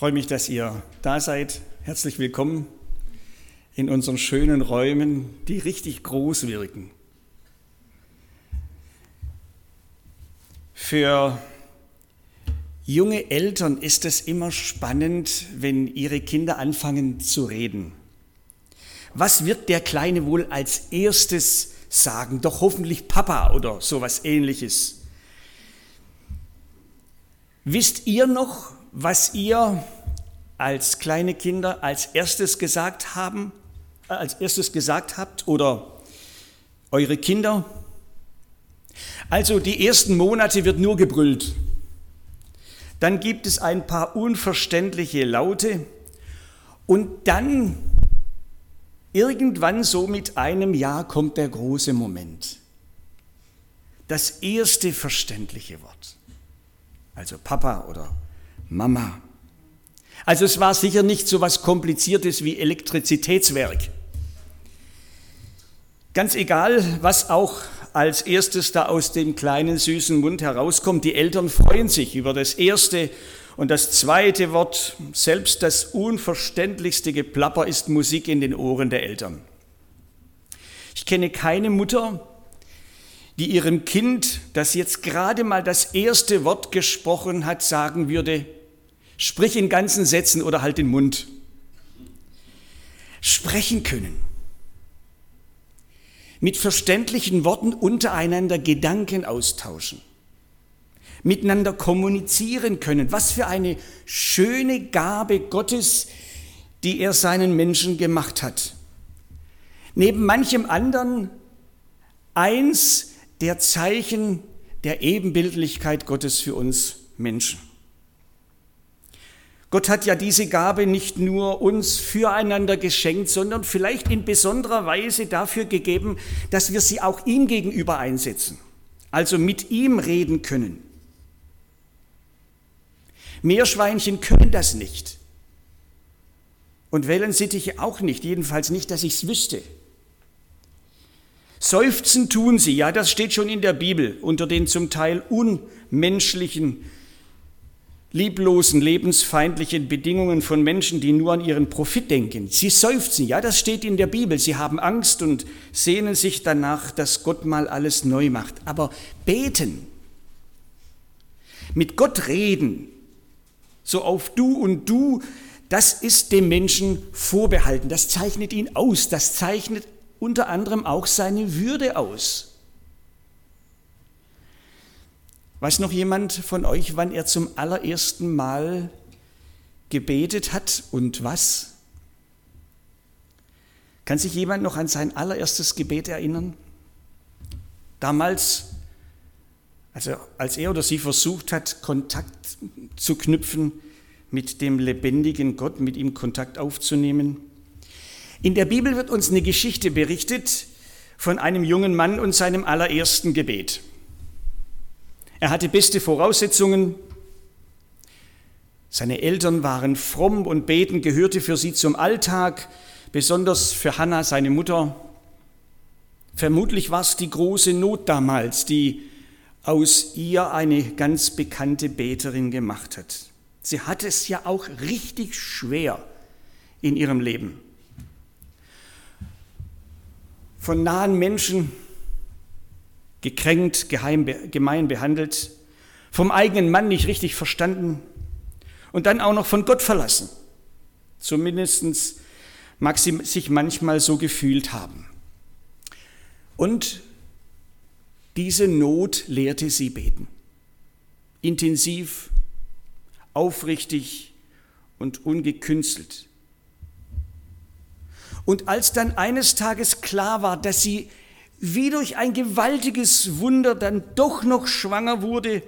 freue mich, dass ihr da seid. Herzlich willkommen in unseren schönen Räumen, die richtig groß wirken. Für junge Eltern ist es immer spannend, wenn ihre Kinder anfangen zu reden. Was wird der Kleine wohl als erstes sagen? Doch hoffentlich Papa oder sowas Ähnliches. Wisst ihr noch, was ihr als kleine Kinder als erstes gesagt habt oder eure Kinder? Also die ersten Monate wird nur gebrüllt. Dann gibt es ein paar unverständliche Laute und dann irgendwann so mit einem Jahr kommt der große Moment. Das erste verständliche Wort. Also Papa oder Mama. Also es war sicher nicht so was Kompliziertes wie Elektrizitätswerk. Ganz egal, was auch als erstes da aus dem kleinen süßen Mund herauskommt, die Eltern freuen sich über das erste und das zweite Wort. Selbst das unverständlichste Geplapper ist Musik in den Ohren der Eltern. Ich kenne keine Mutter, die ihrem Kind, das jetzt gerade mal das erste Wort gesprochen hat, sagen würde, sprich in ganzen Sätzen oder halt den Mund. Sprechen können. Mit verständlichen Worten untereinander Gedanken austauschen. Miteinander kommunizieren können. Was für eine schöne Gabe Gottes, die er seinen Menschen gemacht hat. Neben manchem anderen eins der Zeichen der Ebenbildlichkeit Gottes für uns Menschen. Gott hat ja diese Gabe nicht nur uns füreinander geschenkt, sondern vielleicht in besonderer Weise dafür gegeben, dass wir sie auch ihm gegenüber einsetzen, also mit ihm reden können. Meerschweinchen können das nicht und Wellensittiche auch nicht, jedenfalls nicht, dass ich es wüsste. Seufzen tun sie, ja, das steht schon in der Bibel, unter den zum Teil unmenschlichen, lieblosen, lebensfeindlichen Bedingungen von Menschen, die nur an ihren Profit denken. Sie seufzen, ja, das steht in der Bibel. Sie haben Angst und sehnen sich danach, dass Gott mal alles neu macht. Aber beten, mit Gott reden, so auf Du und Du, das ist dem Menschen vorbehalten. Das zeichnet ihn aus, das zeichnet unter anderem auch seine Würde aus. Weiß noch jemand von euch, wann er zum allerersten Mal gebetet hat und was? Kann sich jemand noch an sein allererstes Gebet erinnern? Damals, also als er oder sie versucht hat, Kontakt zu knüpfen mit dem lebendigen Gott, mit ihm Kontakt aufzunehmen. In der Bibel wird uns eine Geschichte berichtet von einem jungen Mann und seinem allerersten Gebet. Er hatte beste Voraussetzungen, seine Eltern waren fromm und Beten gehörte für sie zum Alltag, besonders für Hannah, seine Mutter. Vermutlich war es die große Not damals, die aus ihr eine ganz bekannte Beterin gemacht hat. Sie hatte es ja auch richtig schwer in ihrem Leben. Von nahen Menschen gekränkt, gemein behandelt, vom eigenen Mann nicht richtig verstanden und dann auch noch von Gott verlassen. Zumindest mag sie sich manchmal so gefühlt haben. Und diese Not lehrte sie beten. Intensiv, aufrichtig und ungekünstelt. Und als dann eines Tages klar war, dass sie wie durch ein gewaltiges Wunder dann doch noch schwanger wurde,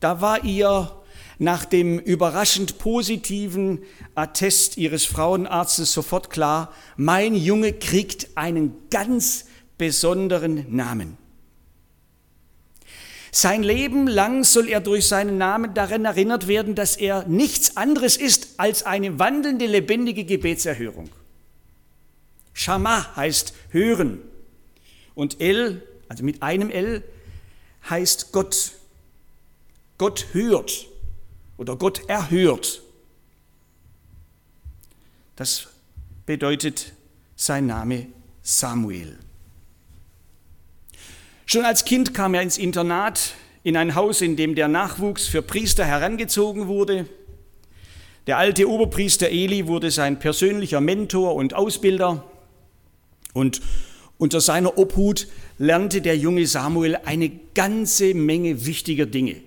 da war ihr nach dem überraschend positiven Attest ihres Frauenarztes sofort klar, mein Junge kriegt einen ganz besonderen Namen. Sein Leben lang soll er durch seinen Namen daran erinnert werden, dass er nichts anderes ist als eine wandelnde, lebendige Gebetserhörung. Schama heißt hören. Und El, also mit einem L, heißt Gott. Gott hört oder Gott erhört. Das bedeutet sein Name Samuel. Schon als Kind kam er ins Internat, in ein Haus, in dem der Nachwuchs für Priester herangezogen wurde. Der alte Oberpriester Eli wurde sein persönlicher Mentor und Ausbilder. Und unter seiner Obhut lernte der junge Samuel eine ganze Menge wichtiger Dinge.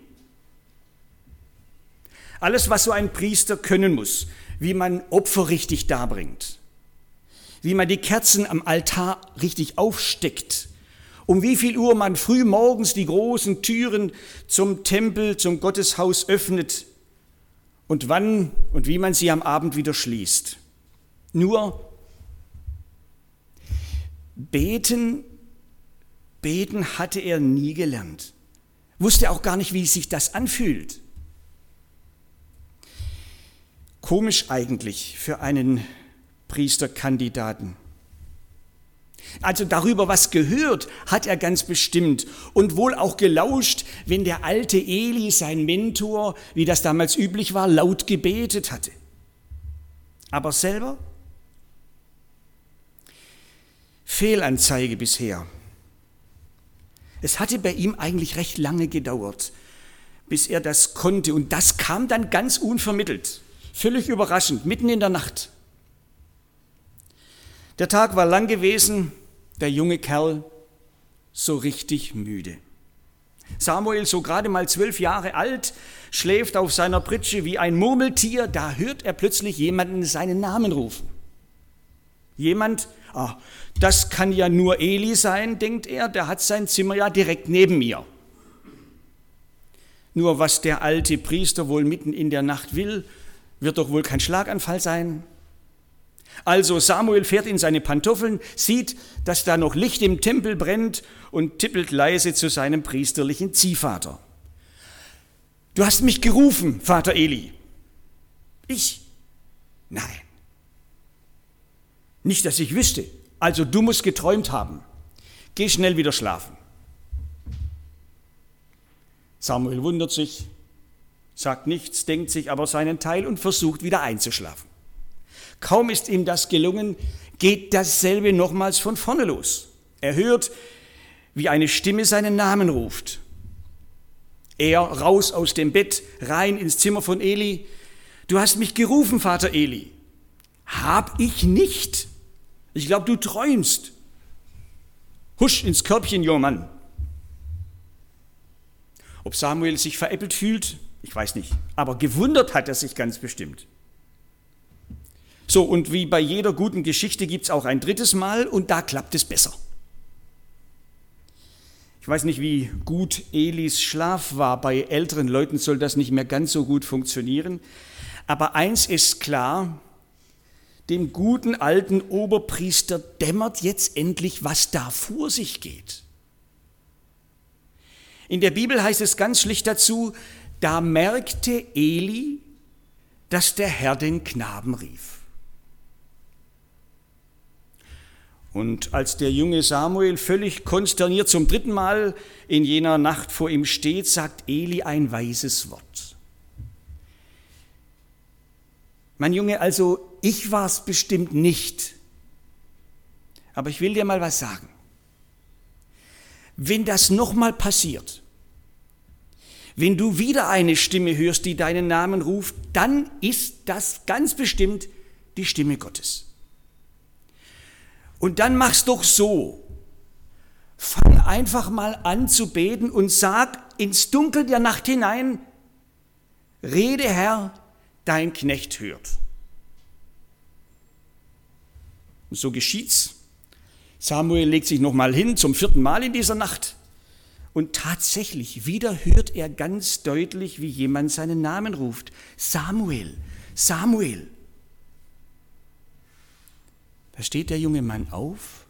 Alles, was so ein Priester können muss, wie man Opfer richtig darbringt, wie man die Kerzen am Altar richtig aufsteckt, um wie viel Uhr man früh morgens die großen Türen zum Tempel, zum Gotteshaus öffnet und wann und wie man sie am Abend wieder schließt. Nur beten hatte er nie gelernt. Wusste auch gar nicht, wie sich das anfühlt. Komisch eigentlich für einen Priesterkandidaten. Also darüber, was gehört, hat er ganz bestimmt und wohl auch gelauscht, wenn der alte Eli, sein Mentor, wie das damals üblich war, laut gebetet hatte. Aber selber? Fehlanzeige bisher. Es hatte bei ihm eigentlich recht lange gedauert, bis er das konnte. Und das kam dann ganz unvermittelt, völlig überraschend, mitten in der Nacht. Der Tag war lang gewesen, der junge Kerl so richtig müde. Samuel, so gerade mal 12 Jahre alt, schläft auf seiner Pritsche wie ein Murmeltier, da hört er plötzlich jemanden seinen Namen rufen. Das kann ja nur Eli sein, denkt er, der hat sein Zimmer ja direkt neben mir. Nur was der alte Priester wohl mitten in der Nacht will, wird doch wohl kein Schlaganfall sein. Also Samuel fährt in seine Pantoffeln, sieht, dass da noch Licht im Tempel brennt und tippelt leise zu seinem priesterlichen Ziehvater. Du hast mich gerufen, Vater Eli. Ich? Nein. Nicht, dass ich wüsste. Also du musst geträumt haben. Geh schnell wieder schlafen. Samuel wundert sich, sagt nichts, denkt sich aber seinen Teil und versucht wieder einzuschlafen. Kaum ist ihm das gelungen, geht dasselbe nochmals von vorne los. Er hört, wie eine Stimme seinen Namen ruft. Er raus aus dem Bett, rein ins Zimmer von Eli. Du hast mich gerufen, Vater Eli. Hab ich nicht. Ich glaube, du träumst. Husch ins Körbchen, junger Mann. Ob Samuel sich veräppelt fühlt, ich weiß nicht, aber gewundert hat er sich ganz bestimmt. So, und wie bei jeder guten Geschichte gibt es auch ein drittes Mal und da klappt es besser. Ich weiß nicht, wie gut Elis Schlaf war. Bei älteren Leuten soll das nicht mehr ganz so gut funktionieren. Aber eins ist klar, dem guten alten Oberpriester dämmert jetzt endlich, was da vor sich geht. In der Bibel heißt es ganz schlicht dazu, da merkte Eli, dass der Herr den Knaben rief. Und als der junge Samuel völlig konsterniert zum 3. Mal in jener Nacht vor ihm steht, sagt Eli ein weises Wort. Mein Junge, also ich war es bestimmt nicht, aber ich will dir mal was sagen. Wenn das nochmal passiert, wenn du wieder eine Stimme hörst, die deinen Namen ruft, dann ist das ganz bestimmt die Stimme Gottes. Und dann mach's doch so. Fang einfach mal an zu beten und sag ins Dunkel der Nacht hinein, rede Herr, dein Knecht hört. Und so geschieht's. Samuel legt sich nochmal hin, zum 4. Mal in dieser Nacht. Und tatsächlich, wieder hört er ganz deutlich, wie jemand seinen Namen ruft. Samuel, Samuel. Da steht der junge Mann auf,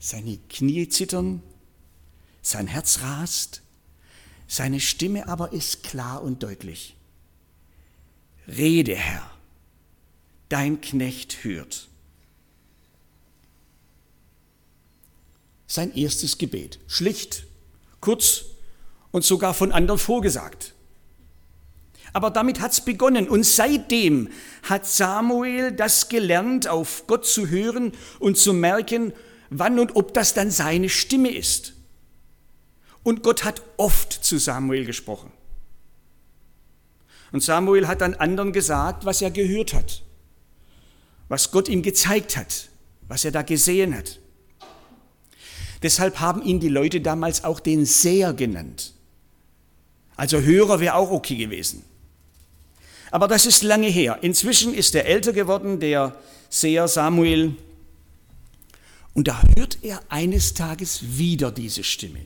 seine Knie zittern, sein Herz rast, seine Stimme aber ist klar und deutlich. Rede, Herr, dein Knecht hört. Sein erstes Gebet, schlicht, kurz und sogar von anderen vorgesagt. Aber damit hat's begonnen und seitdem hat Samuel das gelernt, auf Gott zu hören und zu merken, wann und ob das dann seine Stimme ist. Und Gott hat oft zu Samuel gesprochen. Und Samuel hat dann anderen gesagt, was er gehört hat, was Gott ihm gezeigt hat, was er da gesehen hat. Deshalb haben ihn die Leute damals auch den Seher genannt. Also Hörer wäre auch okay gewesen. Aber das ist lange her. Inzwischen ist er älter geworden, der Seher Samuel. Und da hört er eines Tages wieder diese Stimme.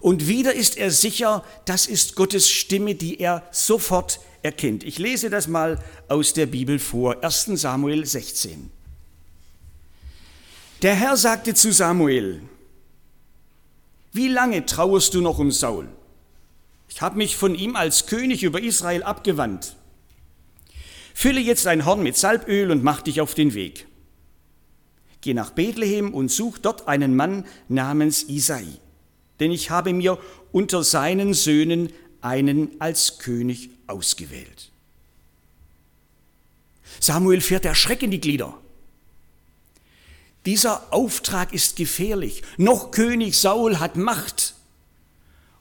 Und wieder ist er sicher, das ist Gottes Stimme, die er sofort erkennt. Ich lese das mal aus der Bibel vor, 1. Samuel 16. Der Herr sagte zu Samuel, wie lange trauerst du noch um Saul? Ich habe mich von ihm als König über Israel abgewandt. Fülle jetzt ein Horn mit Salböl und mach dich auf den Weg. Geh nach Bethlehem und such dort einen Mann namens Isai. Denn ich habe mir unter seinen Söhnen einen als König ausgewählt. Samuel fährt der Schreck in die Glieder. Dieser Auftrag ist gefährlich. Noch König Saul hat Macht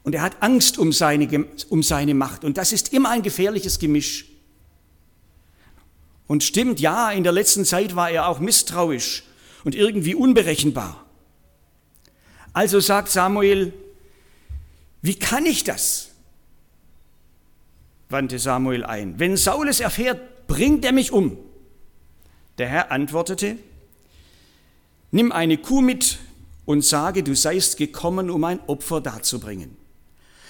und er hat Angst um seine Macht. Und das ist immer ein gefährliches Gemisch. Und stimmt, ja, in der letzten Zeit war er auch misstrauisch und irgendwie unberechenbar. Also sagt Samuel, wie kann ich das? Wandte Samuel ein. Wenn Saul es erfährt, bringt er mich um. Der Herr antwortete, nimm eine Kuh mit und sage, du seist gekommen, um ein Opfer darzubringen.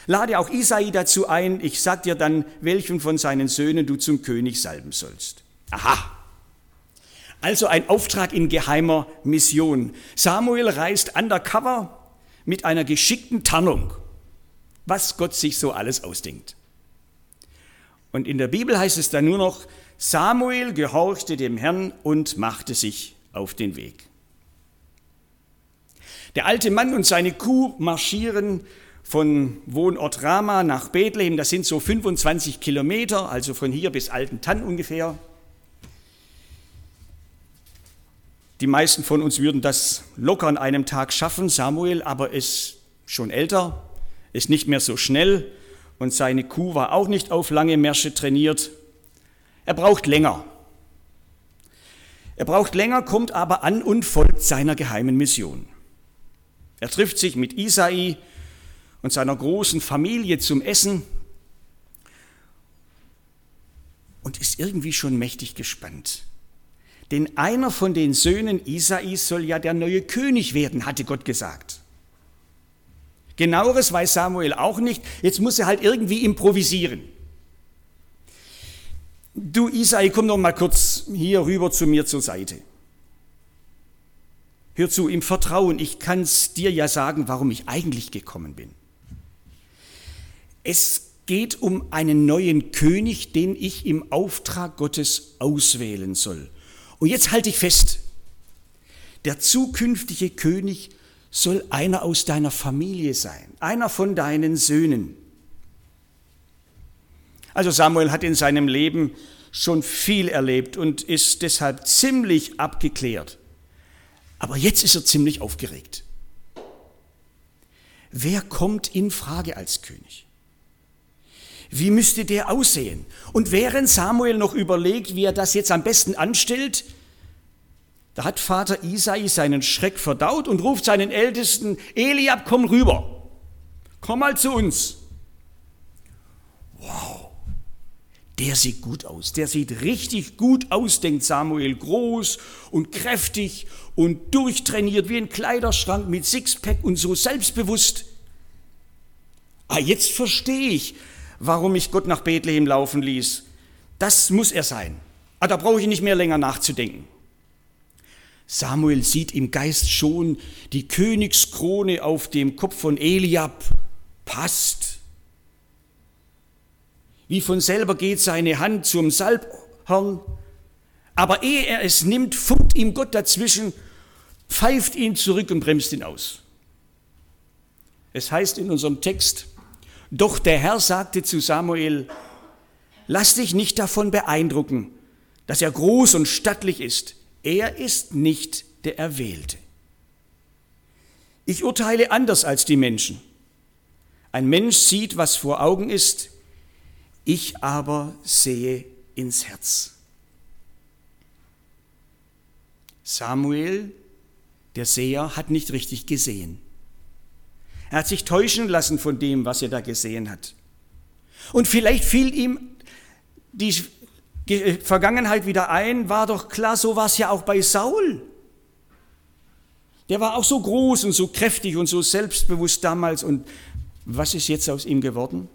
Lade auch Isai dazu ein, ich sag dir dann, welchen von seinen Söhnen du zum König salben sollst. Aha! Also ein Auftrag in geheimer Mission. Samuel reist undercover mit einer geschickten Tarnung, was Gott sich so alles ausdenkt. Und in der Bibel heißt es dann nur noch, Samuel gehorchte dem Herrn und machte sich auf den Weg. Der alte Mann und seine Kuh marschieren von Wohnort Rama nach Bethlehem. Das sind so 25 Kilometer, also von hier bis Altentann ungefähr. Die meisten von uns würden das locker an einem Tag schaffen. Samuel aber ist schon älter, ist nicht mehr so schnell und seine Kuh war auch nicht auf lange Märsche trainiert. Er braucht länger. Kommt aber an und folgt seiner geheimen Mission. Er trifft sich mit Isai und seiner großen Familie zum Essen und ist irgendwie schon mächtig gespannt. Denn einer von den Söhnen Isais soll ja der neue König werden, hatte Gott gesagt. Genaueres weiß Samuel auch nicht. Jetzt muss er halt irgendwie improvisieren. Du Isai, komm doch mal kurz hier rüber zu mir zur Seite. Hör zu, im Vertrauen, ich kann's dir ja sagen, warum ich eigentlich gekommen bin. Es geht um einen neuen König, den ich im Auftrag Gottes auswählen soll. Und jetzt halte ich fest, der zukünftige König soll einer aus deiner Familie sein, einer von deinen Söhnen. Also Samuel hat in seinem Leben schon viel erlebt und ist deshalb ziemlich abgeklärt. Aber jetzt ist er ziemlich aufgeregt. Wer kommt in Frage als König? Wie müsste der aussehen? Und während Samuel noch überlegt, wie er das jetzt am besten anstellt, da hat Vater Isai seinen Schreck verdaut und ruft seinen Ältesten, Eliab, komm rüber, komm mal zu uns. Wow, der sieht gut aus, der sieht richtig gut aus, denkt Samuel, groß und kräftig und durchtrainiert wie ein Kleiderschrank mit Sixpack und so selbstbewusst. Ah, jetzt verstehe ich, warum ich Gott nach Bethlehem laufen ließ. Das muss er sein. Ah, da brauche ich nicht mehr länger nachzudenken. Samuel sieht im Geist schon die Königskrone auf dem Kopf von Eliab. Passt. Wie von selber geht seine Hand zum Salbhorn. Aber ehe er es nimmt, funkt ihm Gott dazwischen, pfeift ihn zurück und bremst ihn aus. Es heißt in unserem Text, doch der Herr sagte zu Samuel, Lass dich nicht davon beeindrucken, dass er groß und stattlich ist. Er ist nicht der Erwählte. Ich urteile anders als die Menschen. Ein Mensch sieht, was vor Augen ist, ich aber sehe ins Herz. Samuel, der Seher, hat nicht richtig gesehen. Er hat sich täuschen lassen von dem, was er da gesehen hat. Und vielleicht fiel ihm die Vergangenheit wieder ein, war doch klar, so war es ja auch bei Saul. Der war auch so groß und so kräftig und so selbstbewusst damals. Und was ist jetzt aus ihm geworden?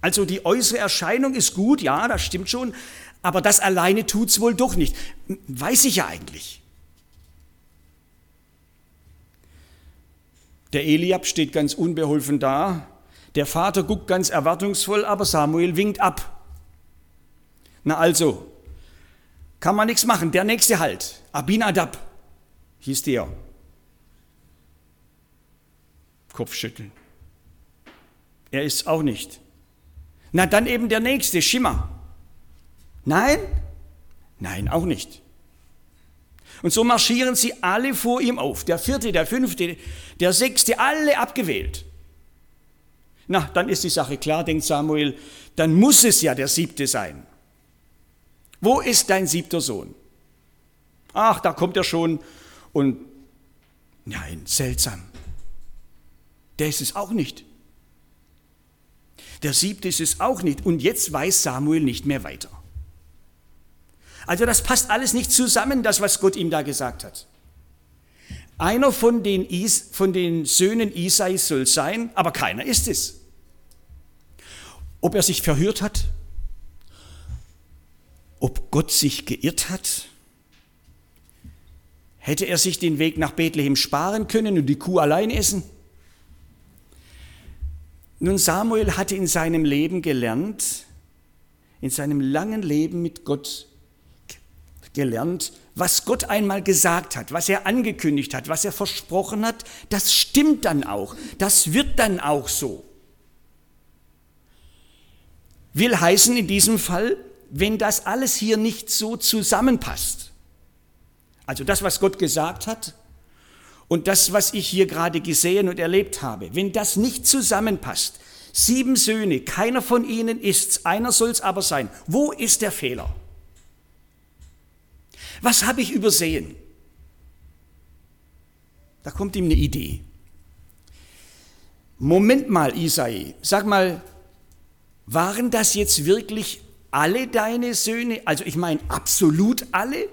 Also die äußere Erscheinung ist gut, ja, das stimmt schon, aber das alleine tut's wohl doch nicht. Weiß ich ja eigentlich. Der Eliab steht ganz unbeholfen da, der Vater guckt ganz erwartungsvoll, aber Samuel winkt ab. Na also, kann man nichts machen, der nächste halt, Abinadab hieß der. Kopfschütteln. Er ist es auch nicht. Na dann eben der nächste, Schimmer. Nein? Nein, auch nicht. Und so marschieren sie alle vor ihm auf. Der vierte, der fünfte, der sechste, alle abgewählt. Na, dann ist die Sache klar, denkt Samuel, dann muss es ja der siebte sein. Wo ist dein siebter Sohn? Ach, da kommt er schon. Und nein, seltsam. Der ist es auch nicht. Der siebte ist es auch nicht. Und jetzt weiß Samuel nicht mehr weiter. Also das passt alles nicht zusammen, das, was Gott ihm da gesagt hat. Einer von den Söhnen Isais soll sein, aber keiner ist es. Ob er sich verhört hat, ob Gott sich geirrt hat, hätte er sich den Weg nach Bethlehem sparen können und die Kuh allein essen? Nun, Samuel hatte in seinem Leben gelernt, in seinem langen Leben mit Gott gelernt, was Gott einmal gesagt hat, was er angekündigt hat, was er versprochen hat, das stimmt dann auch, das wird dann auch so. Will heißen in diesem Fall, wenn das alles hier nicht so zusammenpasst, also das, was Gott gesagt hat und das, was ich hier gerade gesehen und erlebt habe, wenn das nicht zusammenpasst, 7 Söhne, keiner von ihnen ist's, einer soll's aber sein, wo ist der Fehler? Was habe ich übersehen? Da kommt ihm eine Idee. Moment mal, Isai, sag mal, waren das jetzt wirklich alle deine Söhne? Also ich meine, absolut alle?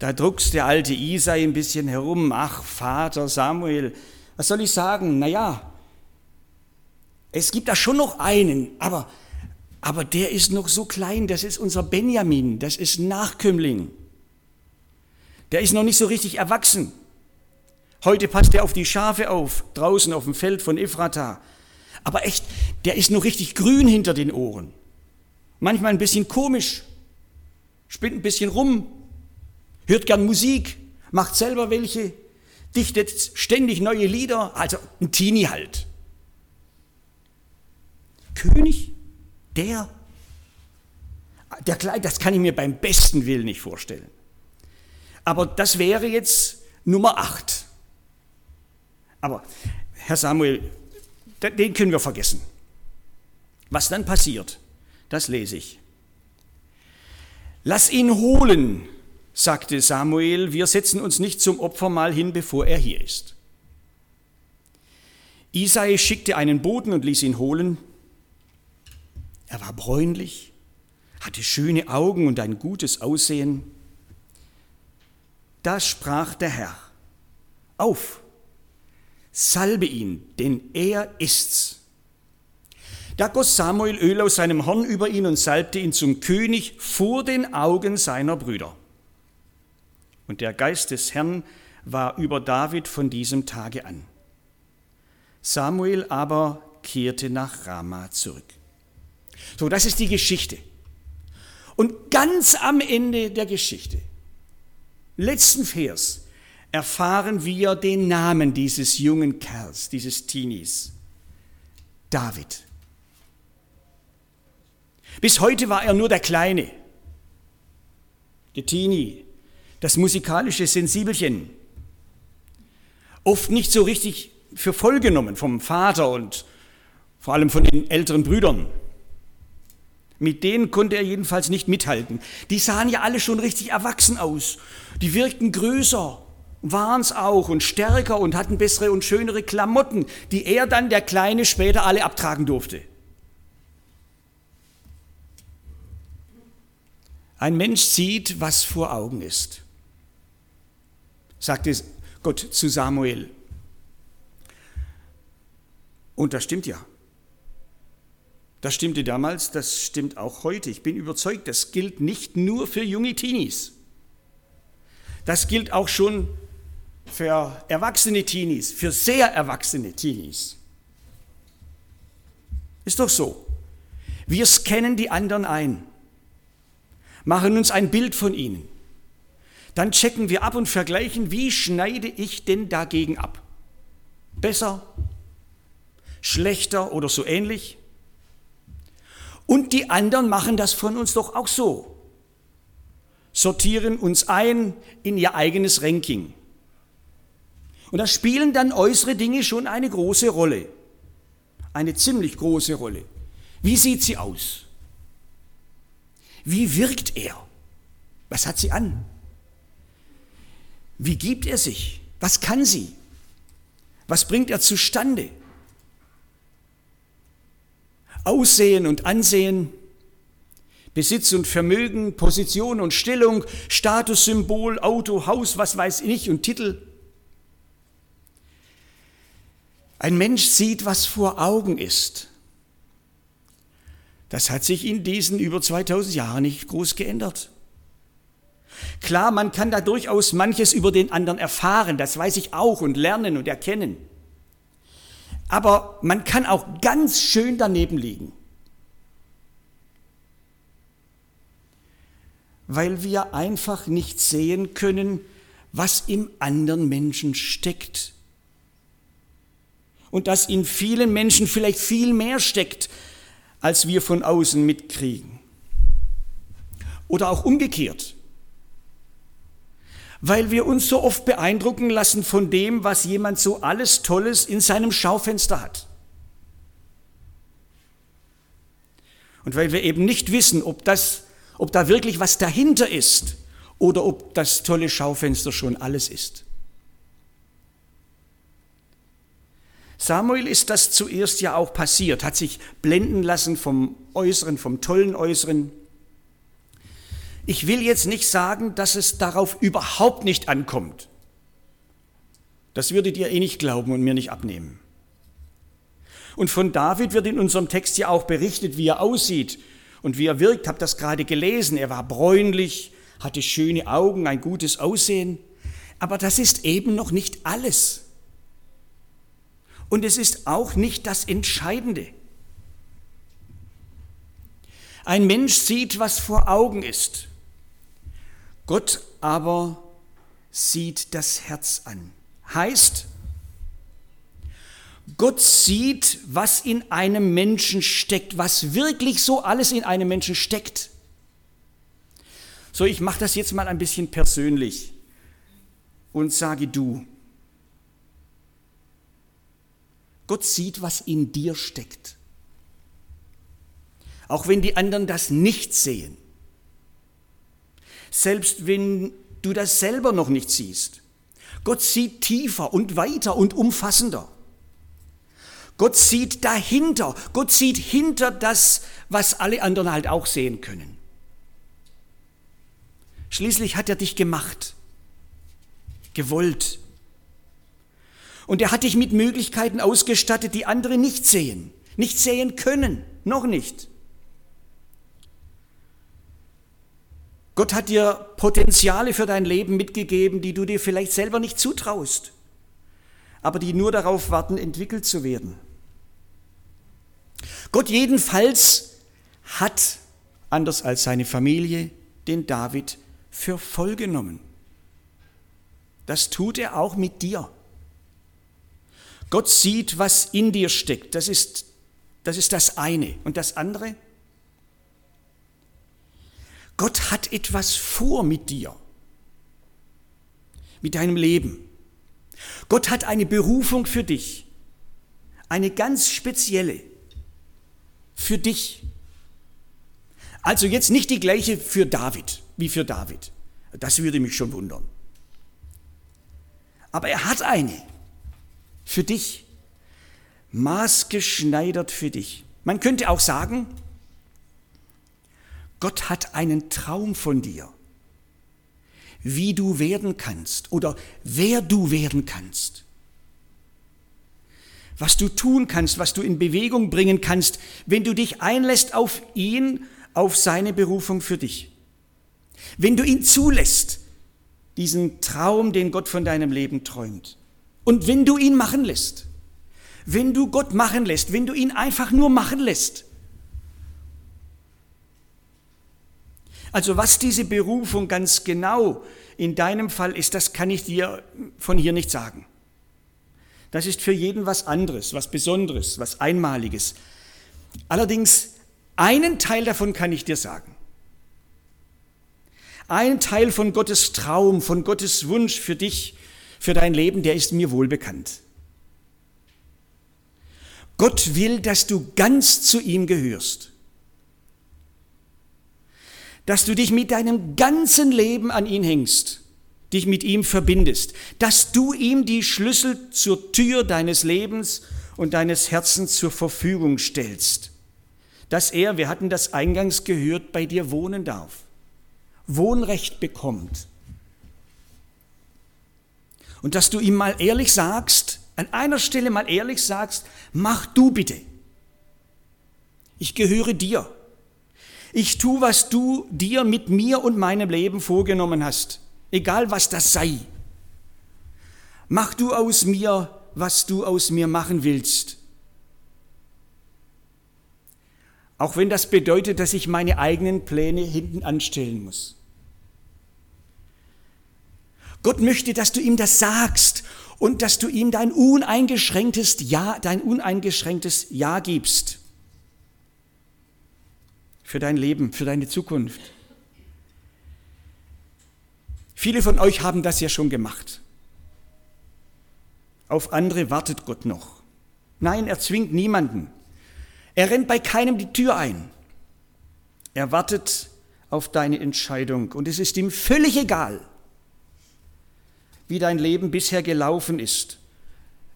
Da druckst der alte Isai ein bisschen herum. Ach, Vater Samuel, was soll ich sagen? Naja, es gibt da schon noch einen, aber der ist noch so klein, das ist unser Benjamin, das ist ein Nachkömmling. Der ist noch nicht so richtig erwachsen. Heute passt er auf die Schafe auf, draußen auf dem Feld von Ephrata. Aber echt, der ist noch richtig grün hinter den Ohren. Manchmal ein bisschen komisch, spinnt ein bisschen rum, hört gern Musik, macht selber welche, dichtet ständig neue Lieder, also ein Teenie halt. König? Der Kleid, das kann ich mir beim besten Willen nicht vorstellen. Aber das wäre jetzt Nummer 8. Aber Herr Samuel, den können wir vergessen. Was dann passiert, das lese ich. Lass ihn holen, sagte Samuel, wir setzen uns nicht zum Opfermahl hin, bevor er hier ist. Isai schickte einen Boten und ließ ihn holen. Er war bräunlich, hatte schöne Augen und ein gutes Aussehen. Da sprach der Herr, auf, salbe ihn, denn er ist's. Da goss Samuel Öl aus seinem Horn über ihn und salbte ihn zum König vor den Augen seiner Brüder. Und der Geist des Herrn war über David von diesem Tage an. Samuel aber kehrte nach Rama zurück. So, das ist die Geschichte. Und ganz am Ende der Geschichte, letzten Vers, erfahren wir den Namen dieses jungen Kerls, dieses Teenies. David. Bis heute war er nur der Kleine, der Teenie, das musikalische Sensibelchen. Oft nicht so richtig für voll genommen vom Vater und vor allem von den älteren Brüdern. Mit denen konnte er jedenfalls nicht mithalten. Die sahen ja alle schon richtig erwachsen aus. Die wirkten größer, waren es auch und stärker und hatten bessere und schönere Klamotten, die er dann, der Kleine, später alle abtragen durfte. Ein Mensch sieht, was vor Augen ist, sagte Gott zu Samuel. Und das stimmt ja. Das stimmte damals, das stimmt auch heute. Ich bin überzeugt, das gilt nicht nur für junge Teenies. Das gilt auch schon für erwachsene Teenies, für sehr erwachsene Teenies. Ist doch so. Wir scannen die anderen ein, machen uns ein Bild von ihnen. Dann checken wir ab und vergleichen, wie schneide ich denn dagegen ab? Besser, schlechter oder so ähnlich? Und die anderen machen das von uns doch auch so. Sortieren uns ein in ihr eigenes Ranking. Und da spielen dann äußere Dinge schon eine große Rolle. Eine ziemlich große Rolle. Wie sieht sie aus? Wie wirkt er? Was hat sie an? Wie gibt er sich? Was kann sie? Was bringt er zustande? Aussehen und Ansehen, Besitz und Vermögen, Position und Stellung, Statussymbol, Auto, Haus, was weiß ich und Titel. Ein Mensch sieht, was vor Augen ist. Das hat sich in diesen über 2000 Jahren nicht groß geändert. Klar, man kann da durchaus manches über den anderen erfahren, das weiß ich auch, und lernen und erkennen. Aber man kann auch ganz schön daneben liegen, weil wir einfach nicht sehen können, was im anderen Menschen steckt. Und dass in vielen Menschen vielleicht viel mehr steckt, als wir von außen mitkriegen. Oder auch umgekehrt, weil wir uns so oft beeindrucken lassen von dem, was jemand so alles Tolles in seinem Schaufenster hat. Und weil wir eben nicht wissen, ob da wirklich was dahinter ist oder ob das tolle Schaufenster schon alles ist. Samuel ist das zuerst ja auch passiert, hat sich blenden lassen vom Äußeren, vom tollen Äußeren. Ich will jetzt nicht sagen, dass es darauf überhaupt nicht ankommt. Das würdet ihr eh nicht glauben und mir nicht abnehmen. Und von David wird in unserem Text ja auch berichtet, wie er aussieht und wie er wirkt. Habt das gerade gelesen. Er war bräunlich, hatte schöne Augen, ein gutes Aussehen. Aber das ist eben noch nicht alles. Und es ist auch nicht das Entscheidende. Ein Mensch sieht, was vor Augen ist. Gott aber sieht das Herz an. Heißt, Gott sieht, was in einem Menschen steckt, was wirklich so alles in einem Menschen steckt. So, ich mache das jetzt mal ein bisschen persönlich und sage du. Gott sieht, was in dir steckt. Auch wenn die anderen das nicht sehen. Selbst wenn du das selber noch nicht siehst. Gott sieht tiefer und weiter und umfassender. Gott sieht dahinter. Gott sieht hinter das, was alle anderen halt auch sehen können. Schließlich hat er dich gemacht, gewollt. Und er hat dich mit Möglichkeiten ausgestattet, die andere nicht sehen können, noch nicht. Gott hat dir Potenziale für dein Leben mitgegeben, die du dir vielleicht selber nicht zutraust, aber die nur darauf warten, entwickelt zu werden. Gott jedenfalls hat, anders als seine Familie, den David für voll genommen. Das tut er auch mit dir. Gott sieht, was in dir steckt. Das ist das eine. Und das andere? Gott hat etwas vor mit dir, mit deinem Leben. Gott hat eine Berufung für dich, eine ganz spezielle für dich. Also jetzt nicht die gleiche für David, wie für David. Das würde mich schon wundern. Aber er hat eine für dich, maßgeschneidert für dich. Man könnte auch sagen, Gott hat einen Traum von dir, wie du werden kannst oder wer du werden kannst. Was du tun kannst, was du in Bewegung bringen kannst, wenn du dich einlässt auf ihn, auf seine Berufung für dich. Wenn du ihn zulässt, diesen Traum, den Gott von deinem Leben träumt. Und wenn du ihn machen lässt, wenn du Gott machen lässt, wenn du ihn einfach nur machen lässt. Also was diese Berufung ganz genau in deinem Fall ist, das kann ich dir von hier nicht sagen. Das ist für jeden was anderes, was Besonderes, was Einmaliges. Allerdings, einen Teil davon kann ich dir sagen. Ein Teil von Gottes Traum, von Gottes Wunsch für dich, für dein Leben, der ist mir wohlbekannt. Gott will, dass du ganz zu ihm gehörst. Dass du dich mit deinem ganzen Leben an ihn hängst, dich mit ihm verbindest, dass du ihm die Schlüssel zur Tür deines Lebens und deines Herzens zur Verfügung stellst, dass er, wir hatten das eingangs gehört, bei dir wohnen darf, Wohnrecht bekommt. Und dass du ihm mal ehrlich sagst, an einer Stelle mal ehrlich sagst, mach du bitte, ich gehöre dir. Ich tue, was du dir mit mir und meinem Leben vorgenommen hast, egal was das sei. Mach du aus mir, was du aus mir machen willst. Auch wenn das bedeutet, dass ich meine eigenen Pläne hinten anstellen muss. Gott möchte, dass du ihm das sagst und dass du ihm dein uneingeschränktes Ja gibst. Für dein Leben, für deine Zukunft. Viele von euch haben das ja schon gemacht. Auf andere wartet Gott noch. Nein, er zwingt niemanden. Er rennt bei keinem die Tür ein. Er wartet auf deine Entscheidung und es ist ihm völlig egal, wie dein Leben bisher gelaufen ist,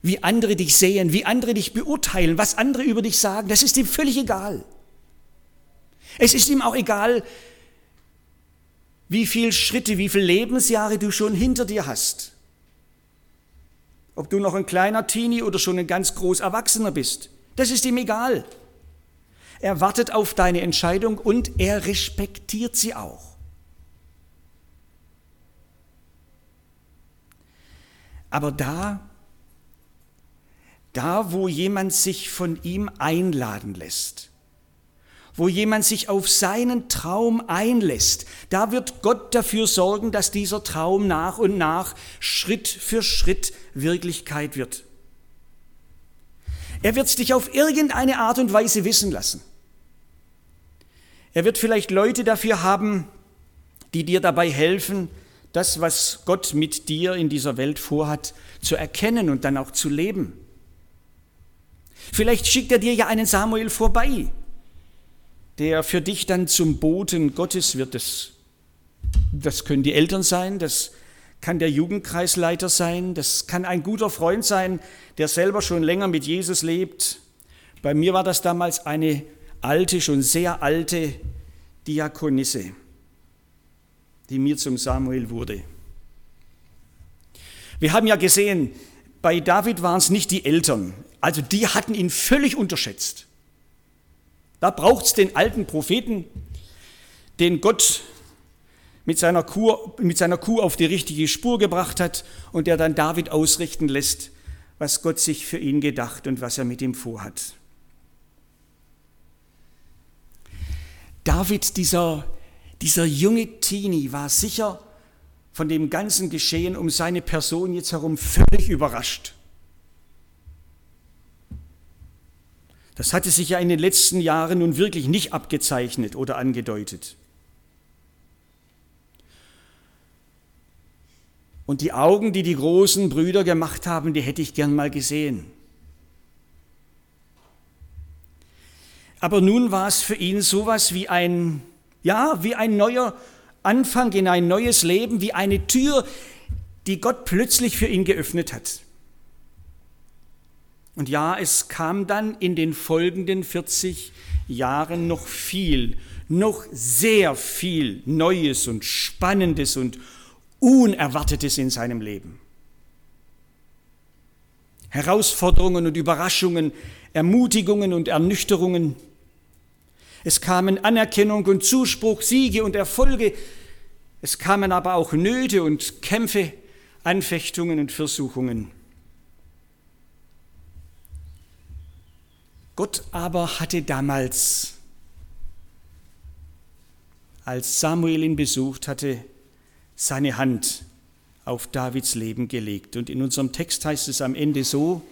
wie andere dich sehen, wie andere dich beurteilen, was andere über dich sagen. Das ist ihm völlig egal. Es ist ihm auch egal, wie viele Schritte, wie viele Lebensjahre du schon hinter dir hast. Ob du noch ein kleiner Teenie oder schon ein ganz groß Erwachsener bist, das ist ihm egal. Er wartet auf deine Entscheidung und er respektiert sie auch. Aber da wo jemand sich von ihm einladen lässt, wo jemand sich auf seinen Traum einlässt, da wird Gott dafür sorgen, dass dieser Traum nach und nach, Schritt für Schritt Wirklichkeit wird. Er wird dich auf irgendeine Art und Weise wissen lassen. Er wird vielleicht Leute dafür haben, die dir dabei helfen, das, was Gott mit dir in dieser Welt vorhat, zu erkennen und dann auch zu leben. Vielleicht schickt er dir ja einen Samuel vorbei, der für dich dann zum Boten Gottes wird. Das können die Eltern sein, das kann der Jugendkreisleiter sein, das kann ein guter Freund sein, der selber schon länger mit Jesus lebt. Bei mir war das damals eine alte, schon sehr alte Diakonisse, die mir zum Samuel wurde. Wir haben ja gesehen, bei David waren es nicht die Eltern, also die hatten ihn völlig unterschätzt. Da braucht es den alten Propheten, den Gott mit seiner Kuh auf die richtige Spur gebracht hat und der dann David ausrichten lässt, was Gott sich für ihn gedacht und was er mit ihm vorhat. David, dieser junge Teenie, war sicher von dem ganzen Geschehen um seine Person jetzt herum völlig überrascht. Das hatte sich ja in den letzten Jahren nun wirklich nicht abgezeichnet oder angedeutet. Und die Augen, die die großen Brüder gemacht haben, die hätte ich gern mal gesehen. Aber nun war es für ihn sowas wie ein neuer Anfang in ein neues Leben, wie eine Tür, die Gott plötzlich für ihn geöffnet hat. Und ja, es kam dann in den folgenden 40 Jahren noch sehr viel Neues und Spannendes und Unerwartetes in seinem Leben. Herausforderungen und Überraschungen, Ermutigungen und Ernüchterungen. Es kamen Anerkennung und Zuspruch, Siege und Erfolge. Es kamen aber auch Nöte und Kämpfe, Anfechtungen und Versuchungen. Gott aber hatte damals, als Samuel ihn besucht hatte, seine Hand auf Davids Leben gelegt. Und in unserem Text heißt es am Ende so: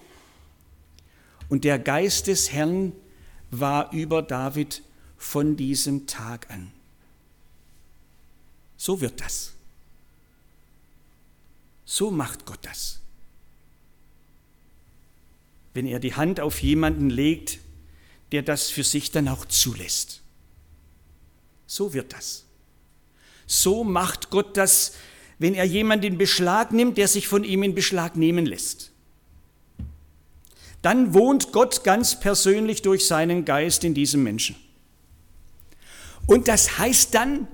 Und der Geist des Herrn war über David von diesem Tag an. So wird das. So macht Gott das. Wenn er die Hand auf jemanden legt, der das für sich dann auch zulässt. So wird das. So macht Gott das, wenn er jemanden in Beschlag nimmt, der sich von ihm in Beschlag nehmen lässt. Dann wohnt Gott ganz persönlich durch seinen Geist in diesem Menschen. Und das heißt dann,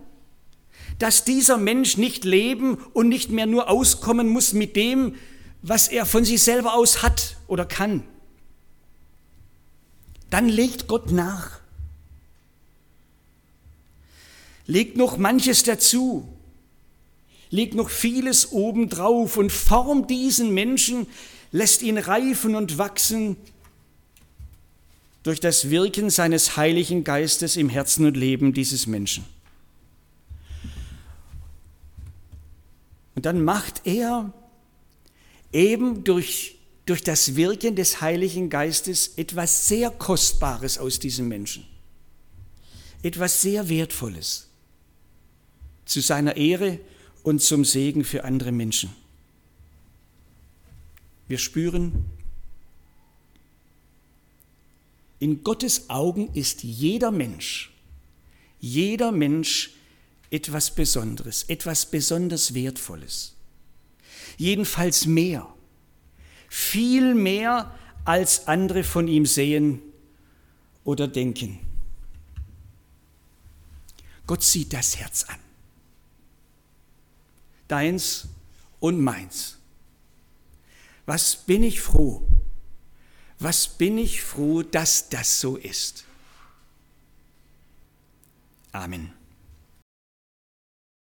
dass dieser Mensch nicht leben und nicht mehr nur auskommen muss mit dem, was er von sich selber aus hat oder kann. Dann legt Gott nach. Legt noch manches dazu, legt noch vieles obendrauf und formt diesen Menschen, lässt ihn reifen und wachsen durch das Wirken seines Heiligen Geistes im Herzen und Leben dieses Menschen. Und dann macht er eben durch das Wirken des Heiligen Geistes etwas sehr Kostbares aus diesem Menschen, etwas sehr Wertvolles. Zu seiner Ehre und zum Segen für andere Menschen. Wir spüren, in Gottes Augen ist jeder Mensch etwas Besonderes, etwas besonders Wertvolles. Jedenfalls mehr, viel mehr, als andere von ihm sehen oder denken. Gott sieht das Herz an. Deins und meins. Was bin ich froh, dass das so ist. Amen.